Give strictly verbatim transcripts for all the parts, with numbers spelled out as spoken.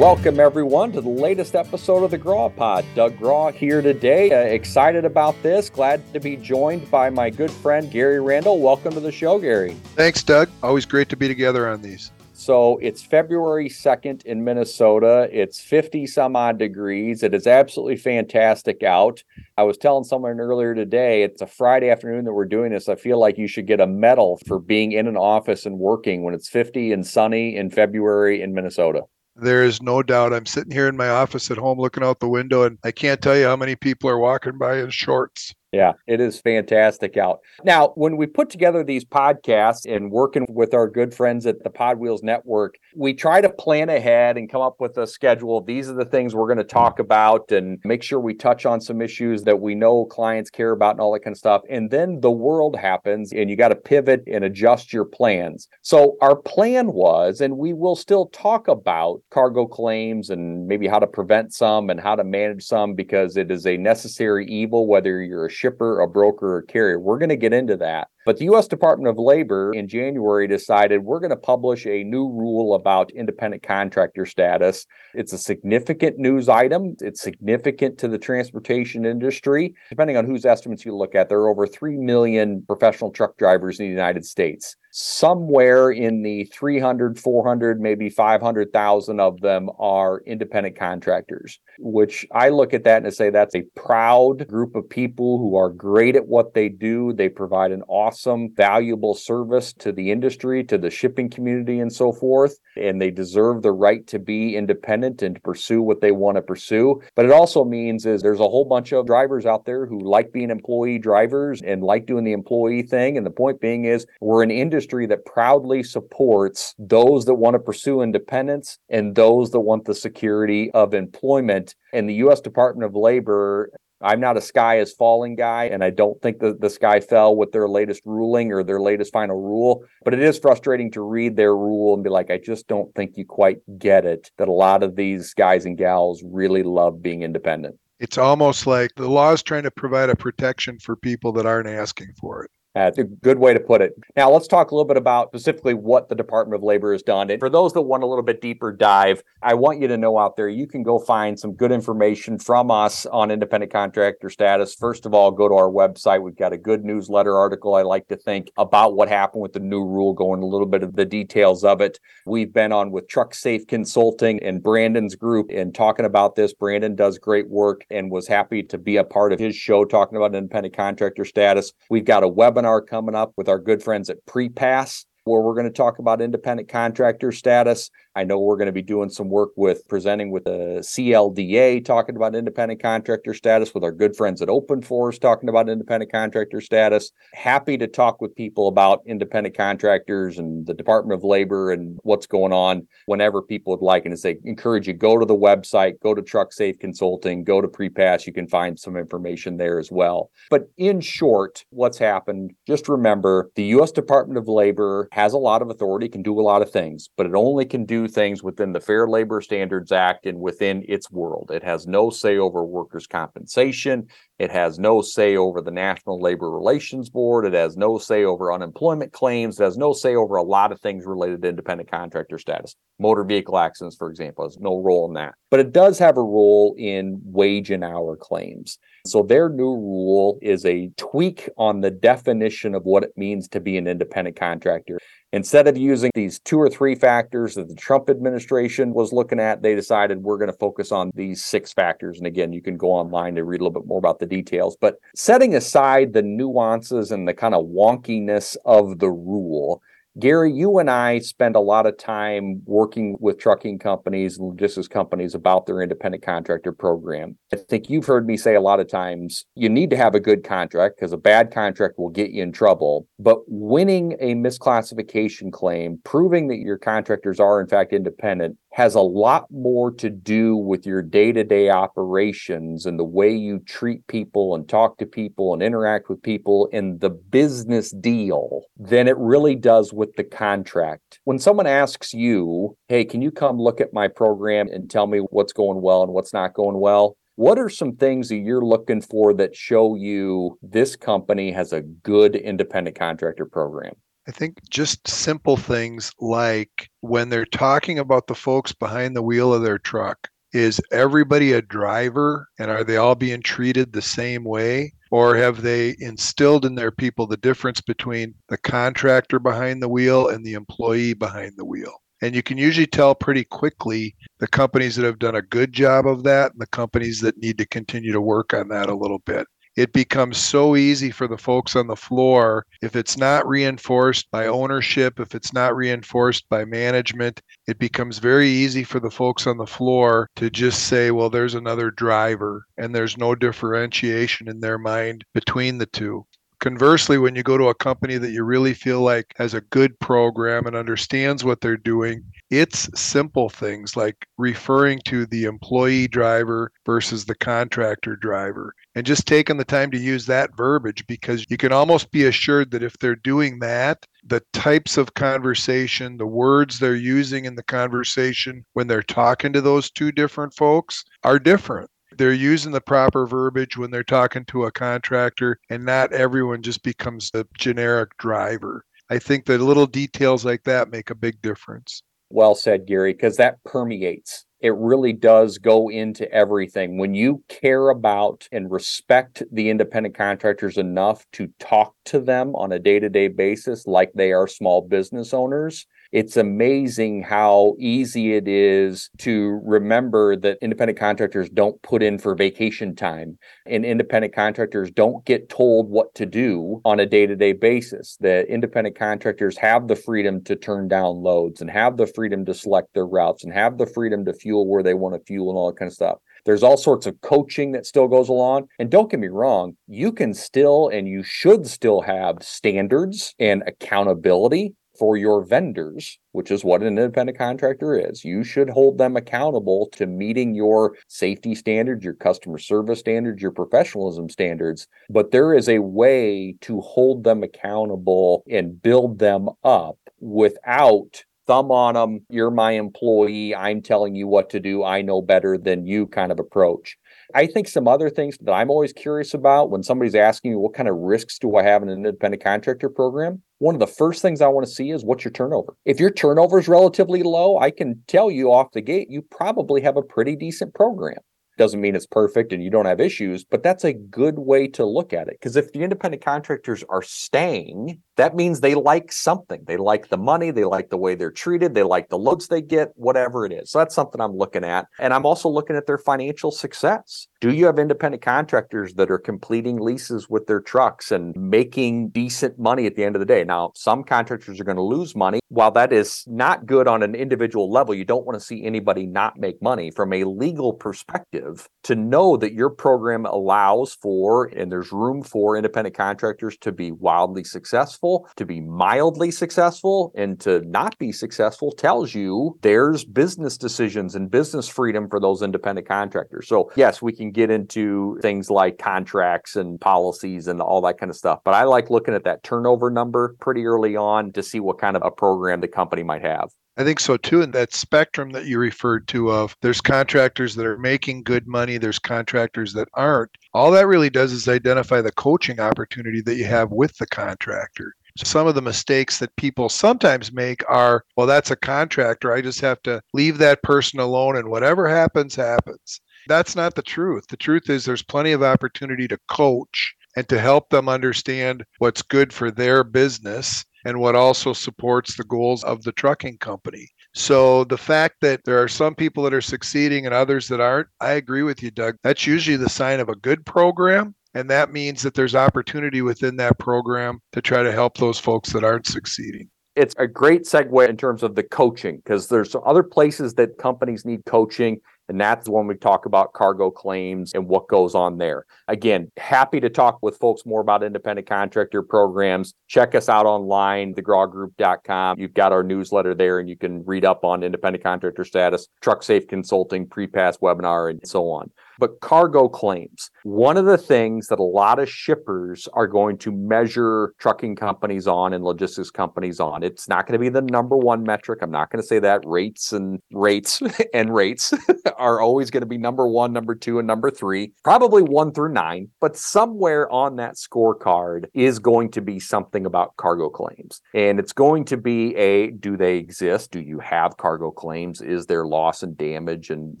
Welcome, everyone, to the latest episode of the Grawe Pod. Doug Grawe here today. Uh, excited about this. Glad to be joined by my good friend, Gary Randall. Welcome to the show, Gary. Thanks, Doug. Always great to be together on these. So it's February second in Minnesota. It's fifty some odd degrees. It is absolutely fantastic out. I was telling someone earlier today, it's a Friday afternoon that we're doing this. I feel like you should get a medal for being in an office and working when it's fifty and sunny in February in Minnesota. There is no doubt. I'm sitting here in my office at home looking out the window, and I can't tell you how many people are walking by in shorts. Yeah, it is fantastic out. Now, when we put together these podcasts and working with our good friends at the Podwheels Network, we try to plan ahead and come up with a schedule. These are the things we're going to talk about and make sure we touch on some issues that we know clients care about and all that kind of stuff. And then the world happens and you got to pivot and adjust your plans. So our plan was, and we will still talk about cargo claims and maybe how to prevent some and how to manage some, because it is a necessary evil, whether you're a shipper, a broker, or carrier. We're going to get into that. But the U S Department of Labor in January decided we're going to publish a new rule about independent contractor status. It's a significant news item. It's significant to the transportation industry. Depending on whose estimates you look at, there are over three million professional truck drivers in the United States. Somewhere in the three hundred, four hundred, maybe five hundred thousand of them are independent contractors, which I look at that and I say that's a proud group of people who are great at what they do. They provide an awesome, valuable service to the industry, to the shipping community, and so forth. And they deserve the right to be independent and to pursue what they want to pursue. But it also means is there's a whole bunch of drivers out there who like being employee drivers and like doing the employee thing. And the point being is we're an industry that proudly supports those that want to pursue independence and those that want the security of employment. And the U S Department of Labor, I'm not a sky is falling guy, and I don't think that the sky fell with their latest ruling or their latest final rule, but it is frustrating to read their rule and be like, I just don't think you quite get it, that a lot of these guys and gals really love being independent. It's almost like the law is trying to provide a protection for people that aren't asking for it. That's a good way to put it. Now, let's talk a little bit about specifically what the Department of Labor has done. And for those that want a little bit deeper dive, I want you to know out there, you can go find some good information from us on independent contractor status. First of all, go to our website. We've got a good newsletter article, I like to think, about what happened with the new rule, going a little bit of the details of it. We've been on with Truck Safe Consulting and Brandon's group and talking about this. Brandon does great work and was happy to be a part of his show talking about independent contractor status. We've got a webinar coming up with our good friends at PrePass, where we're going to talk about independent contractor status. I know we're going to be doing some work with presenting with the C L D A, talking about independent contractor status, with our good friends at OpenForce, talking about independent contractor status. Happy to talk with people about independent contractors and the Department of Labor and what's going on whenever people would like. And as they encourage you, go to the website, go to Truck Safe Consulting, go to PrePass. You can find some information there as well. But in short, what's happened, just remember the U S Department of Labor has a lot of authority, can do a lot of things, but it only can do things within the Fair Labor Standards Act and within its world. It has no say over workers' compensation. It has no say over the National Labor Relations Board. It has no say over unemployment claims. It has no say over a lot of things related to independent contractor status. Motor vehicle accidents, for example, has no role in that. But it does have a role in wage and hour claims. So their new rule is a tweak on the definition of what it means to be an independent contractor. Instead of using these two or three factors that the Trump administration was looking at, they decided we're going to focus on these six factors. And again, you can go online to read a little bit more about the details. But setting aside the nuances and the kind of wonkiness of the rule, Gary, you and I spend a lot of time working with trucking companies and logistics companies about their independent contractor program. I think you've heard me say a lot of times, you need to have a good contract because a bad contract will get you in trouble. But winning a misclassification claim, proving that your contractors are in fact independent, has a lot more to do with your day-to-day operations and the way you treat people and talk to people and interact with people and the business deal than it really does with the contract. When someone asks you, hey, can you come look at my program and tell me what's going well and what's not going well? What are some things that you're looking for that show you this company has a good independent contractor program? I think just simple things like when they're talking about the folks behind the wheel of their truck, is everybody a driver and are they all being treated the same way? Or have they instilled in their people the difference between the contractor behind the wheel and the employee behind the wheel? And you can usually tell pretty quickly the companies that have done a good job of that and the companies that need to continue to work on that a little bit. It becomes so easy for the folks on the floor if it's not reinforced by ownership, if it's not reinforced by management, it becomes very easy for the folks on the floor to just say, well, there's another driver, and there's no differentiation in their mind between the two. Conversely, when you go to a company that you really feel like has a good program and understands what they're doing, it's simple things like referring to the employee driver versus the contractor driver and just taking the time to use that verbiage, because you can almost be assured that if they're doing that, the types of conversation, the words they're using in the conversation when they're talking to those two different folks are different. They're using the proper verbiage when they're talking to a contractor, and not everyone just becomes a generic driver. I think that little details like that make a big difference. Well said, Gary, because that permeates. It really does go into everything. When you care about and respect the independent contractors enough to talk to them on a day-to-day basis like they are small business owners, it's amazing how easy it is to remember that independent contractors don't put in for vacation time, and independent contractors don't get told what to do on a day-to-day basis, that independent contractors have the freedom to turn down loads and have the freedom to select their routes and have the freedom to fuel where they want to fuel and all that kind of stuff. There's all sorts of coaching that still goes along. And don't get me wrong, you can still and you should still have standards and accountability for your vendors, which is what an independent contractor is. You should hold them accountable to meeting your safety standards, your customer service standards, your professionalism standards. But there is a way to hold them accountable and build them up without thumb on them, you're my employee, I'm telling you what to do, I know better than you kind of approach. I think some other things that I'm always curious about when somebody's asking me, what kind of risks do I have in an independent contractor program? One of the first things I want to see is what's your turnover. If your turnover is relatively low, I can tell you off the gate, you probably have a pretty decent program. Doesn't mean it's perfect and you don't have issues, but that's a good way to look at it. Because if the independent contractors are staying, that means they like something. They like the money. They like the way they're treated. They like the loads they get, whatever it is. So that's something I'm looking at. And I'm also looking at their financial success. Do you have independent contractors that are completing leases with their trucks and making decent money at the end of the day? Now, some contractors are going to lose money. While that is not good on an individual level, you don't want to see anybody not make money. From a legal perspective, to know that your program allows for, and there's room for, independent contractors to be wildly successful, to be mildly successful, and to not be successful, tells you there's business decisions and business freedom for those independent contractors. So yes, we can get into things like contracts and policies and all that kind of stuff. But I like looking at that turnover number pretty early on to see what kind of a program the company might have. I think so too. And that spectrum that you referred to of there's contractors that are making good money, there's contractors that aren't. All that really does is identify the coaching opportunity that you have with the contractor. Some of the mistakes that people sometimes make are, well, that's a contractor. I just have to leave that person alone and whatever happens, happens. That's not the truth. The truth is there's plenty of opportunity to coach and to help them understand what's good for their business and what also supports the goals of the trucking company. So the fact that there are some people that are succeeding and others that aren't, I agree with you, Doug. That's usually the sign of a good program. And that means that there's opportunity within that program to try to help those folks that aren't succeeding. It's a great segue in terms of the coaching, because there's other places that companies need coaching. And that's when we talk about cargo claims and what goes on there. Again, happy to talk with folks more about independent contractor programs. Check us out online, the graw group dot com. You've got our newsletter there and you can read up on independent contractor status, Truck Safe Consulting, PrePass webinar, and so on. But cargo claims, one of the things that a lot of shippers are going to measure trucking companies on and logistics companies on. It's not going to be the number one metric. I'm not going to say that. Rates and rates and rates are always going to be number one, number two, and number three, probably one through nine. But somewhere on that scorecard is going to be something about cargo claims. And it's going to be a, do they exist? Do you have cargo claims? Is there loss and damage and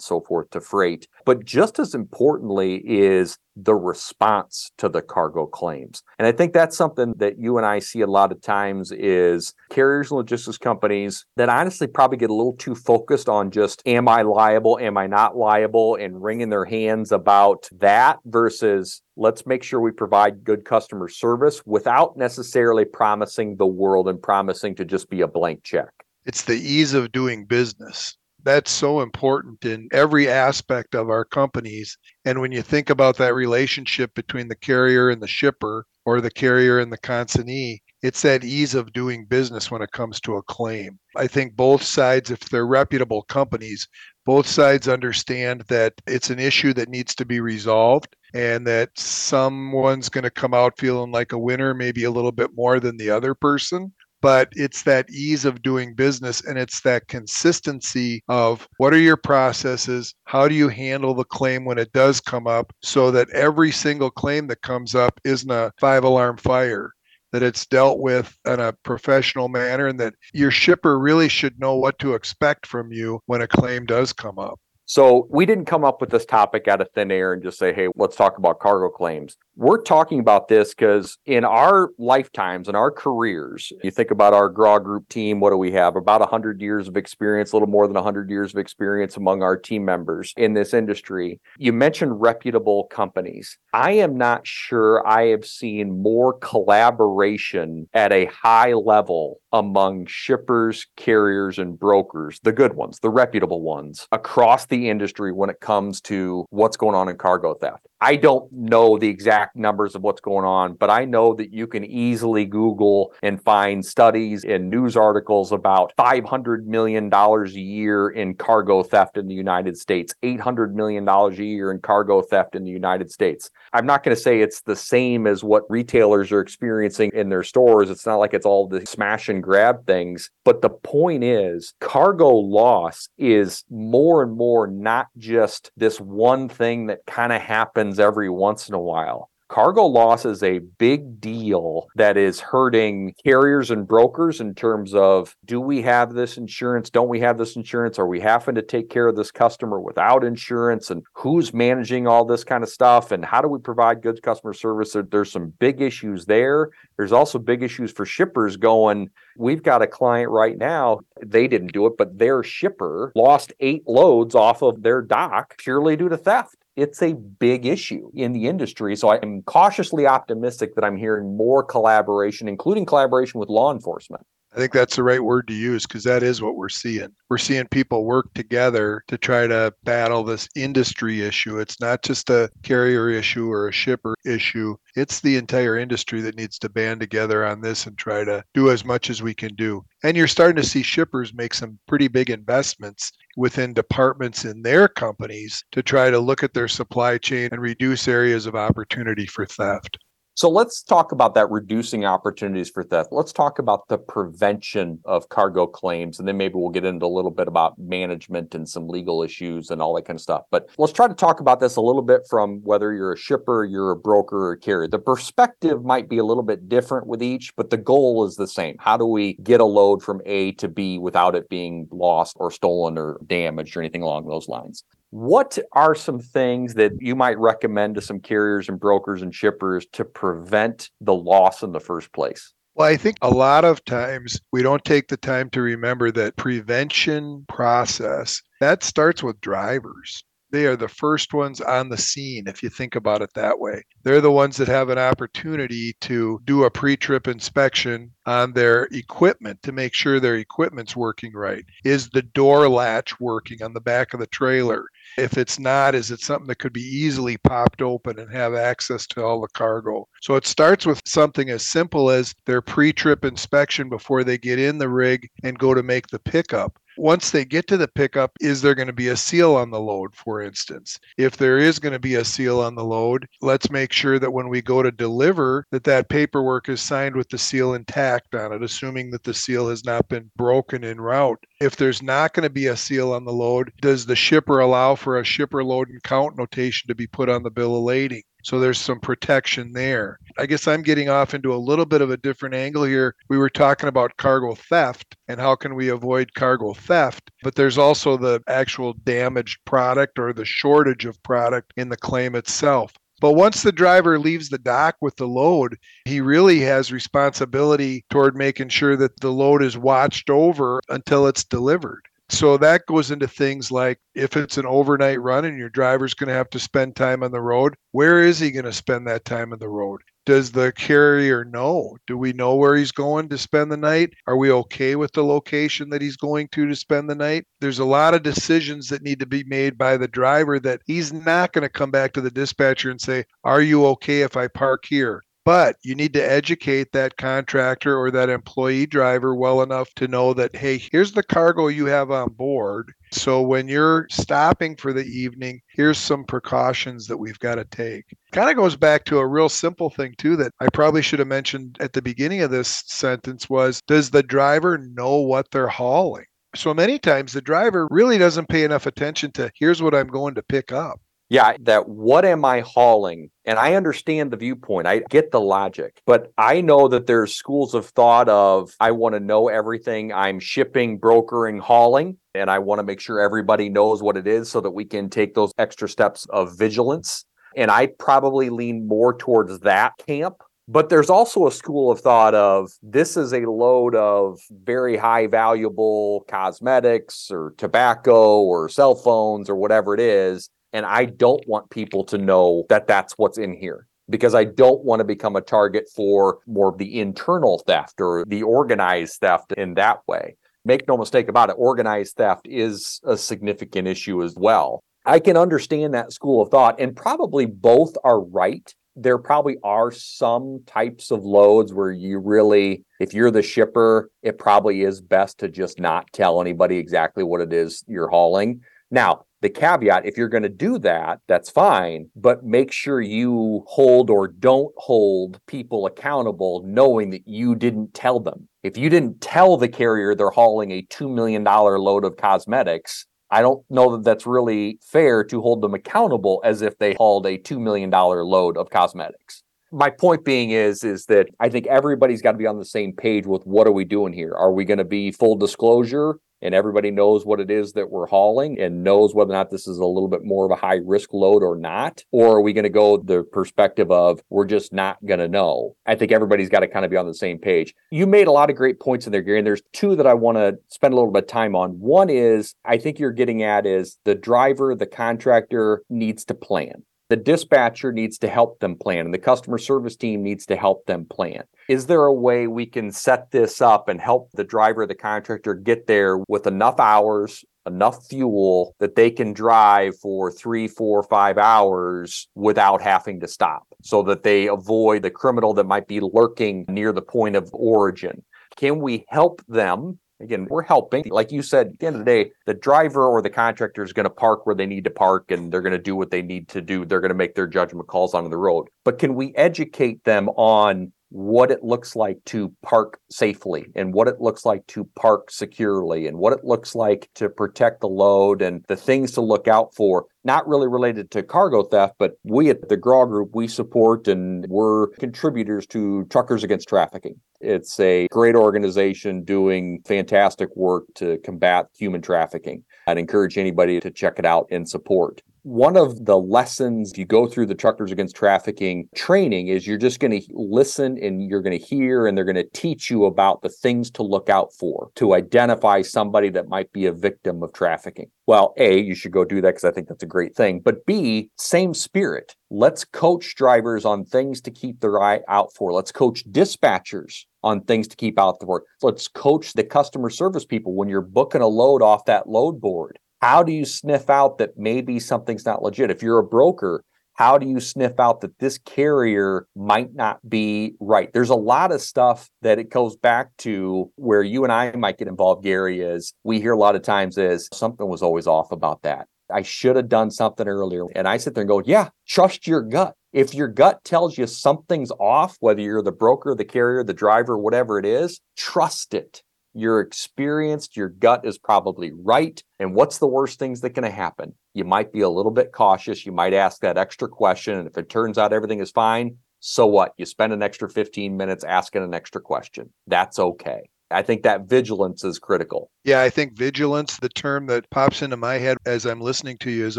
so forth to freight? But just as importantly is the response to the cargo claims. And I think that's something that you and I see a lot of times is carriers and logistics companies that honestly probably get a little too focused on just, am I liable? Am I not liable? And wringing their hands about that versus let's make sure we provide good customer service without necessarily promising the world and promising to just be a blank check. It's the ease of doing business. That's so important in every aspect of our companies. And when you think about that relationship between the carrier and the shipper or the carrier and the consignee, it's that ease of doing business when it comes to a claim. I think both sides, if they're reputable companies, both sides understand that it's an issue that needs to be resolved and that someone's going to come out feeling like a winner, maybe a little bit more than the other person. But it's that ease of doing business and it's that consistency of what are your processes? How do you handle the claim when it does come up so that every single claim that comes up isn't a five-alarm fire, that it's dealt with in a professional manner and that your shipper really should know what to expect from you when a claim does come up. So we didn't come up with this topic out of thin air and just say, hey, let's talk about cargo claims. We're talking about this because in our lifetimes, in our careers, you think about our Grawe Group team, what do we have? About one hundred years of experience, a little more than one hundred years of experience among our team members in this industry. You mentioned reputable companies. I am not sure I have seen more collaboration at a high level among shippers, carriers, and brokers, the good ones, the reputable ones, across the industry when it comes to what's going on in cargo theft. I don't know the exact numbers of what's going on, but I know that you can easily Google and find studies and news articles about five hundred million dollars a year in cargo theft in the United States, eight hundred million dollars a year in cargo theft in the United States. I'm not going to say it's the same as what retailers are experiencing in their stores. It's not like it's all the smash and grab things. But the point is, cargo loss is more and more not just this one thing that kind of happens every once in a while. Cargo loss is a big deal that is hurting carriers and brokers in terms of, do we have this insurance? Don't we have this insurance? Are we having to take care of this customer without insurance? And who's managing all this kind of stuff? And how do we provide good customer service? There's some big issues there. There's also big issues for shippers going, we've got a client right now. They didn't do it, but their shipper lost eight loads off of their dock purely due to theft. It's a big issue in the industry. So I'm cautiously optimistic that I'm hearing more collaboration, including collaboration with law enforcement. I think that's the right word to use because that is what we're seeing. We're seeing people work together to try to battle this industry issue. It's not just a carrier issue or a shipper issue. It's the entire industry that needs to band together on this and try to do as much as we can do. And you're starting to see shippers make some pretty big investments within departments in their companies to try to look at their supply chain and reduce areas of opportunity for theft. So let's talk about that reducing opportunities for theft. Let's talk about the prevention of cargo claims, and then maybe we'll get into a little bit about management and some legal issues and all that kind of stuff. But let's try to talk about this a little bit from whether you're a shipper, you're a broker, or a carrier. The perspective might be a little bit different with each, but the goal is the same. How do we get a load from A to B without it being lost or stolen or damaged or anything along those lines? What are some things that you might recommend to some carriers and brokers and shippers to prevent the loss in the first place? Well, I think a lot of times we don't take the time to remember that prevention process, that starts with drivers. They are the first ones on the scene, if you think about it that way. They're the ones that have an opportunity to do a pre-trip inspection on their equipment to make sure their equipment's working right. Is the door latch working on the back of the trailer? If it's not, is it something that could be easily popped open and have access to all the cargo? So it starts with something as simple as their pre-trip inspection before they get in the rig and go to make the pickup. once they get to the pickup, is there going to be a seal on the load, for instance? If there is going to be a seal on the load, let's make sure that when we go to deliver, that that paperwork is signed with the seal intact on it, assuming that the seal has not been broken en route. If there's not going to be a seal on the load, does the shipper allow for a shipper load and count notation to be put on the bill of lading? So there's some protection there. I guess I'm getting off into a little bit of a different angle here. We were talking about cargo theft and how can we avoid cargo theft, but there's also the actual damaged product or the shortage of product in the claim itself. But once the driver leaves the dock with the load, he really has responsibility toward making sure that the load is watched over until it's delivered. So that goes into things like if it's an overnight run and your driver's going to have to spend time on the road, where is he going to spend that time on the road? Does the carrier know? Do we know where he's going to spend the night? Are we okay with the location that he's going to to spend the night? There's a lot of decisions that need to be made by the driver that he's not going to come back to the dispatcher and say, "Are you okay if I park here?" But you need to educate that contractor or that employee driver well enough to know that, hey, here's the cargo you have on board. So when you're stopping for the evening, here's some precautions that we've got to take. Kind of goes back to a real simple thing, too, that I probably should have mentioned at the beginning of this sentence was, does the driver know what they're hauling? So many times the driver really doesn't pay enough attention to, here's what I'm going to pick up. Yeah, that what am I hauling? And I understand the viewpoint. I get the logic. But I know that there's schools of thought of, I want to know everything I'm shipping, brokering, hauling. And I want to make sure everybody knows what it is so that we can take those extra steps of vigilance. And I probably lean more towards that camp. But there's also a school of thought of this is a load of very high valuable cosmetics or tobacco or cell phones or whatever it is. And I don't want people to know that that's what's in here because I don't want to become a target for more of the internal theft or the organized theft in that way. Make no mistake about it, organized theft is a significant issue as well. I can understand that school of thought, and probably both are right. There probably are some types of loads where you really, if you're the shipper, it probably is best to just not tell anybody exactly what it is you're hauling. Now, the caveat, if you're going to do that, that's fine, but make sure you hold or don't hold people accountable knowing that you didn't tell them. If you didn't tell the carrier they're hauling a two million dollars load of cosmetics, I don't know that that's really fair to hold them accountable as if they hauled a two million dollars load of cosmetics. My point being is, is that I think everybody's got to be on the same page with what are we doing here? Are we going to be full disclosure? And everybody knows what it is that we're hauling and knows whether or not this is a little bit more of a high risk load or not. Or are we going to go the perspective of we're just not going to know? I think everybody's got to kind of be on the same page. You made a lot of great points in there, Gary, and there's two that I want to spend a little bit of time on. One is I think you're getting at is the driver, the contractor needs to plan. The dispatcher needs to help them plan, and the customer service team needs to help them plan. Is there a way we can set this up and help the driver, the contractor get there with enough hours, enough fuel that they can drive for three, four, five hours without having to stop so that they avoid the criminal that might be lurking near the point of origin? Can we help them? Again, we're helping. Like you said, at the end of the day, the driver or the contractor is going to park where they need to park and they're going to do what they need to do. They're going to make their judgment calls on the road. But can we educate them on what it looks like to park safely and what it looks like to park securely and what it looks like to protect the load and the things to look out for? Not really related to cargo theft, but we at the Grawe Group, we support and we're contributors to Truckers Against Trafficking. It's a great organization doing fantastic work to combat human trafficking. I'd encourage anybody to check it out and support. One of the lessons, if you go through the Truckers Against Trafficking training, is you're just going to listen and you're going to hear and they're going to teach you about the things to look out for to identify somebody that might be a victim of trafficking. Well, A, you should go do that because I think that's a great thing. But B, same spirit. Let's coach drivers on things to keep their eye out for. Let's coach dispatchers on things to keep out for. Let's coach the customer service people when you're booking a load off that load board. How do you sniff out that maybe something's not legit? If you're a broker, How do you sniff out that this carrier might not be right? There's a lot of stuff that it goes back to where you and I might get involved, Gary, is we hear a lot of times is something was always off about that. I should have done something earlier. And I sit there and go, yeah, trust your gut. If your gut tells you something's off, whether you're the broker, the carrier, the driver, whatever it is, trust it. You're experienced, your gut is probably right. And what's the worst things that can happen? You might be a little bit cautious. You might ask that extra question. And if it turns out everything is fine, so what? You spend an extra fifteen minutes asking an extra question. That's okay. I think that vigilance is critical. Yeah, I think vigilance, the term that pops into my head as I'm listening to you is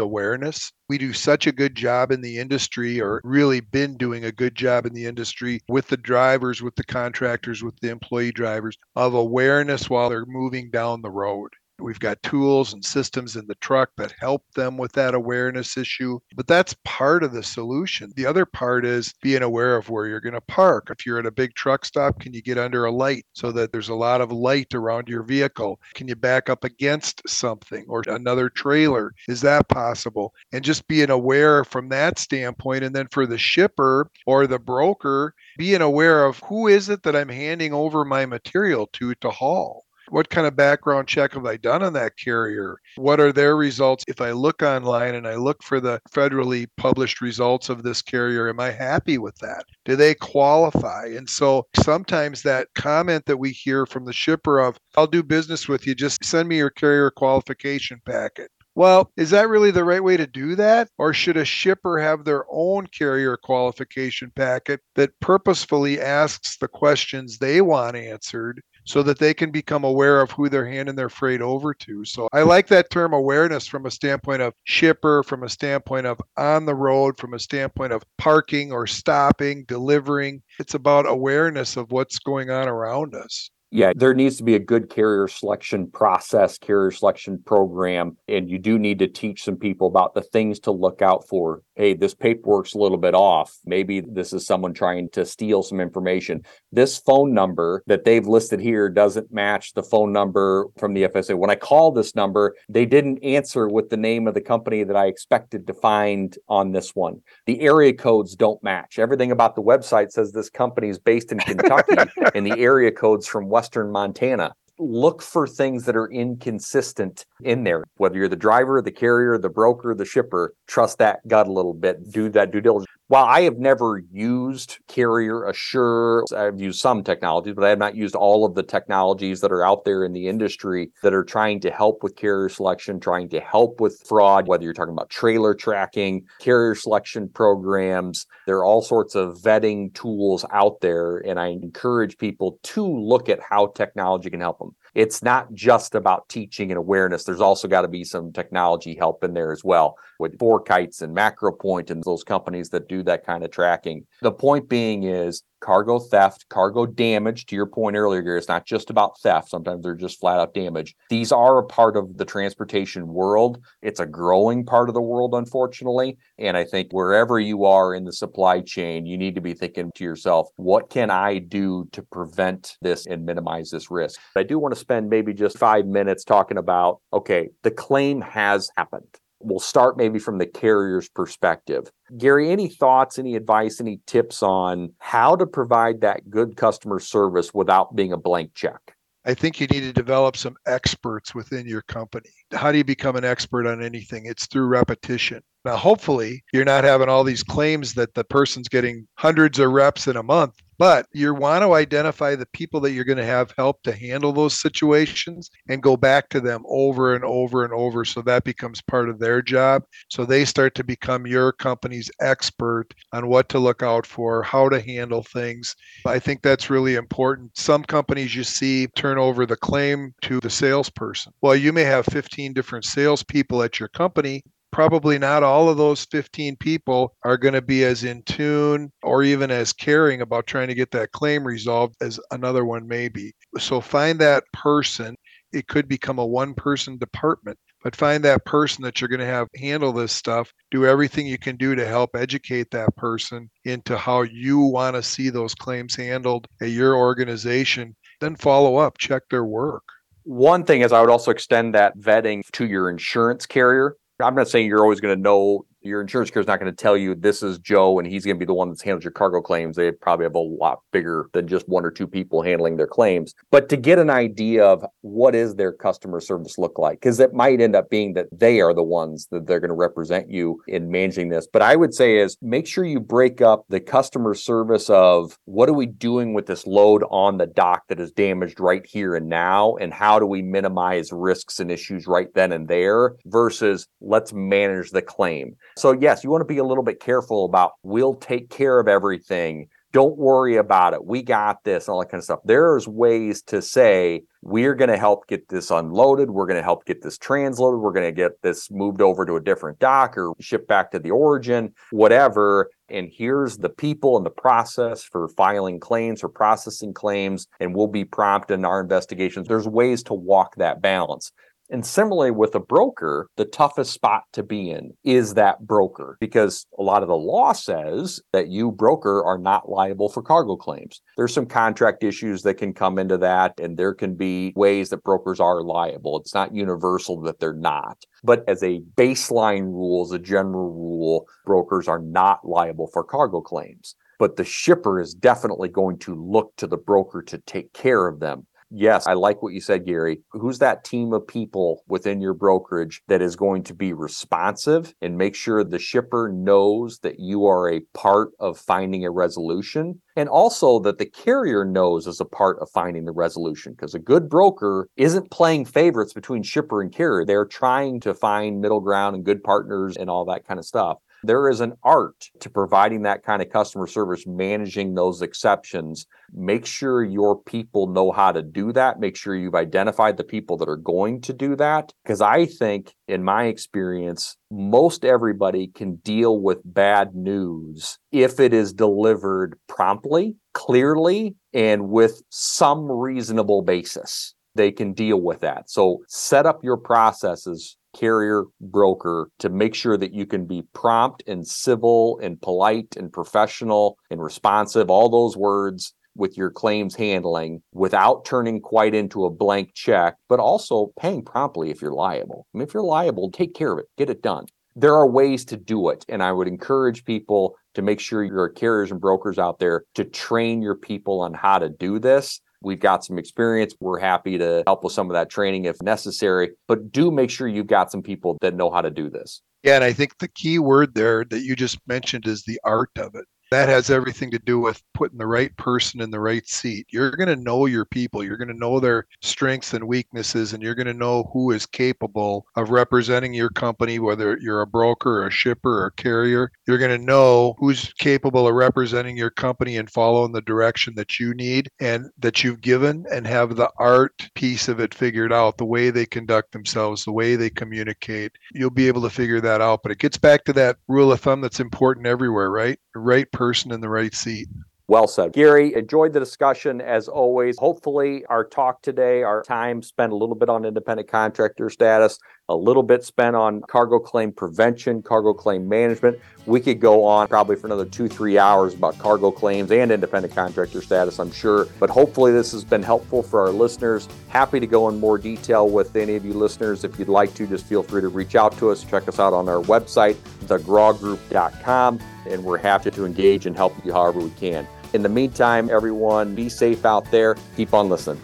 awareness. We do such a good job in the industry, or really been doing a good job in the industry with the drivers, with the contractors, with the employee drivers, of awareness while they're moving down the road. We've got tools and systems in the truck that help them with that awareness issue. But that's part of the solution. The other part is being aware of where you're going to park. If you're at a big truck stop, can you get under a light so that there's a lot of light around your vehicle? Can you back up against something or another trailer? Is that possible? And just being aware from that standpoint. And then for the shipper or the broker, being aware of who is it that I'm handing over my material to to haul? What kind of background check have I done on that carrier? What are their results? If I look online and I look for the federally published results of this carrier, am I happy with that? Do they qualify? And so sometimes that comment that we hear from the shipper of, I'll do business with you, just send me your carrier qualification packet. Well, is that really the right way to do that? Or should a shipper have their own carrier qualification packet that purposefully asks the questions they want answered, so that they can become aware of who they're handing their freight over to? So I like that term awareness from a standpoint of shipper, from a standpoint of on the road, from a standpoint of parking or stopping, delivering. It's about awareness of what's going on around us. Yeah, there needs to be a good carrier selection process, carrier selection program, and you do need to teach some people about the things to look out for. Hey, this paperwork's a little bit off. Maybe this is someone trying to steal some information. This phone number that they've listed here doesn't match the phone number from the F S A. When I call this number, they didn't answer with the name of the company that I expected to find on this one. The area codes don't match. Everything about the website says this company is based in Kentucky, and the area code's from West Western Montana. Look for things that are inconsistent in there. Whether you're the driver, the carrier, the broker, the shipper, trust that gut a little bit. Do that due diligence. While I have never used Carrier Assure, I've used some technologies, but I have not used all of the technologies that are out there in the industry that are trying to help with carrier selection, trying to help with fraud, whether you're talking about trailer tracking, carrier selection programs. There are all sorts of vetting tools out there, and I encourage people to look at how technology can help them. It's not just about teaching and awareness. There's also got to be some technology help in there as well, with Four Kites and MacroPoint and those companies that do that kind of tracking. The point being is cargo theft, cargo damage, to your point earlier, it's not just about theft. Sometimes they're just flat out damage. These are a part of the transportation world. It's a growing part of the world, unfortunately. And I think wherever you are in the supply chain, you need to be thinking to yourself, what can I do to prevent this and minimize this risk? I do want to spend maybe just five minutes talking about, okay, the claim has happened. We'll start maybe from the carrier's perspective. Gary, any thoughts, any advice, any tips on how to provide that good customer service without being a blank check? I think you need to develop some experts within your company. How do you become an expert on anything? It's through repetition. Now, hopefully, you're not having all these claims that the person's getting hundreds of reps in a month, but you want to identify the people that you're going to have help to handle those situations and go back to them over and over and over, so that becomes part of their job. So they start to become your company's expert on what to look out for, how to handle things. I think that's really important. Some companies you see turn over the claim to the salesperson. Well, you may have fifteen different salespeople at your company. Probably not all of those fifteen people are going to be as in tune or even as caring about trying to get that claim resolved as another one may be. So find that person. It could become a one-person department, but find that person that you're going to have handle this stuff. Do everything you can do to help educate that person into how you want to see those claims handled at your organization. Then follow up, check their work. One thing is, I would also extend that vetting to your insurance carrier. I'm not saying you're always going to know your insurance carrier is not going to tell you this is Joe and he's going to be the one that's handles your cargo claims. They probably have a lot bigger than just one or two people handling their claims. But to get an idea of what is their customer service look like, because it might end up being that they are the ones that they're going to represent you in managing this. But I would say is make sure you break up the customer service of what are we doing with this load on the dock that is damaged right here and now, and how do we minimize risks and issues right then and there versus let's manage the claim. So yes, you want to be a little bit careful about we'll take care of everything. Don't worry about it. We got this and all that kind of stuff. There's ways to say, we're going to help get this unloaded. We're going to help get this transloaded. We're going to get this moved over to a different dock or shipped back to the origin, whatever. And here's the people and the process for filing claims or processing claims. And we'll be prompt in our investigations. There's ways to walk that balance. And similarly with a broker, the toughest spot to be in is that broker, because a lot of the law says that you, broker, are not liable for cargo claims. There's some contract issues that can come into that, and there can be ways that brokers are liable. It's not universal that they're not. But as a baseline rule, as a general rule, brokers are not liable for cargo claims. But the shipper is definitely going to look to the broker to take care of them. Yes, I like what you said, Gary. Who's that team of people within your brokerage that is going to be responsive and make sure the shipper knows that you are a part of finding a resolution? And also that the carrier knows as a part of finding the resolution, because a good broker isn't playing favorites between shipper and carrier. They're trying to find middle ground and good partners and all that kind of stuff. There is an art to providing that kind of customer service, managing those exceptions. Make sure your people know how to do that. Make sure you've identified the people that are going to do that. Because I think, in my experience, most everybody can deal with bad news if it is delivered promptly, clearly, and with some reasonable basis. They can deal with that. So set up your processes, carrier, broker, to make sure that you can be prompt and civil and polite and professional and responsive, all those words, with your claims handling without turning quite into a blank check, but also paying promptly if you're liable. I mean, if you're liable, take care of it, get it done. There are ways to do it. And I would encourage people to make sure your carriers and brokers out there to train your people on how to do this. We've got some experience. We're happy to help with some of that training if necessary, but do make sure you've got some people that know how to do this. Yeah, and I think the key word there that you just mentioned is the art of it. That has everything to do with putting the right person in the right seat. You're going to know your people. You're going to know their strengths and weaknesses, and you're going to know who is capable of representing your company, whether you're a broker or a shipper or a carrier. You're going to know who's capable of representing your company and following the direction that you need and that you've given, and have the art piece of it figured out, the way they conduct themselves, the way they communicate. You'll be able to figure that out. But it gets back to that rule of thumb that's important everywhere, right? Right person. person in the right seat. Well said. Gary, enjoyed the discussion as always. Hopefully our talk today, our time spent a little bit on independent contractor status, a little bit spent on cargo claim prevention, cargo claim management. We could go on probably for another two, three hours about cargo claims and independent contractor status, I'm sure. But hopefully this has been helpful for our listeners. Happy to go in more detail with any of you listeners. If you'd like to, just feel free to reach out to us. Check us out on our website, the graw group dot com. And we're happy to engage and help you however we can. In the meantime, everyone, be safe out there. Keep on listening.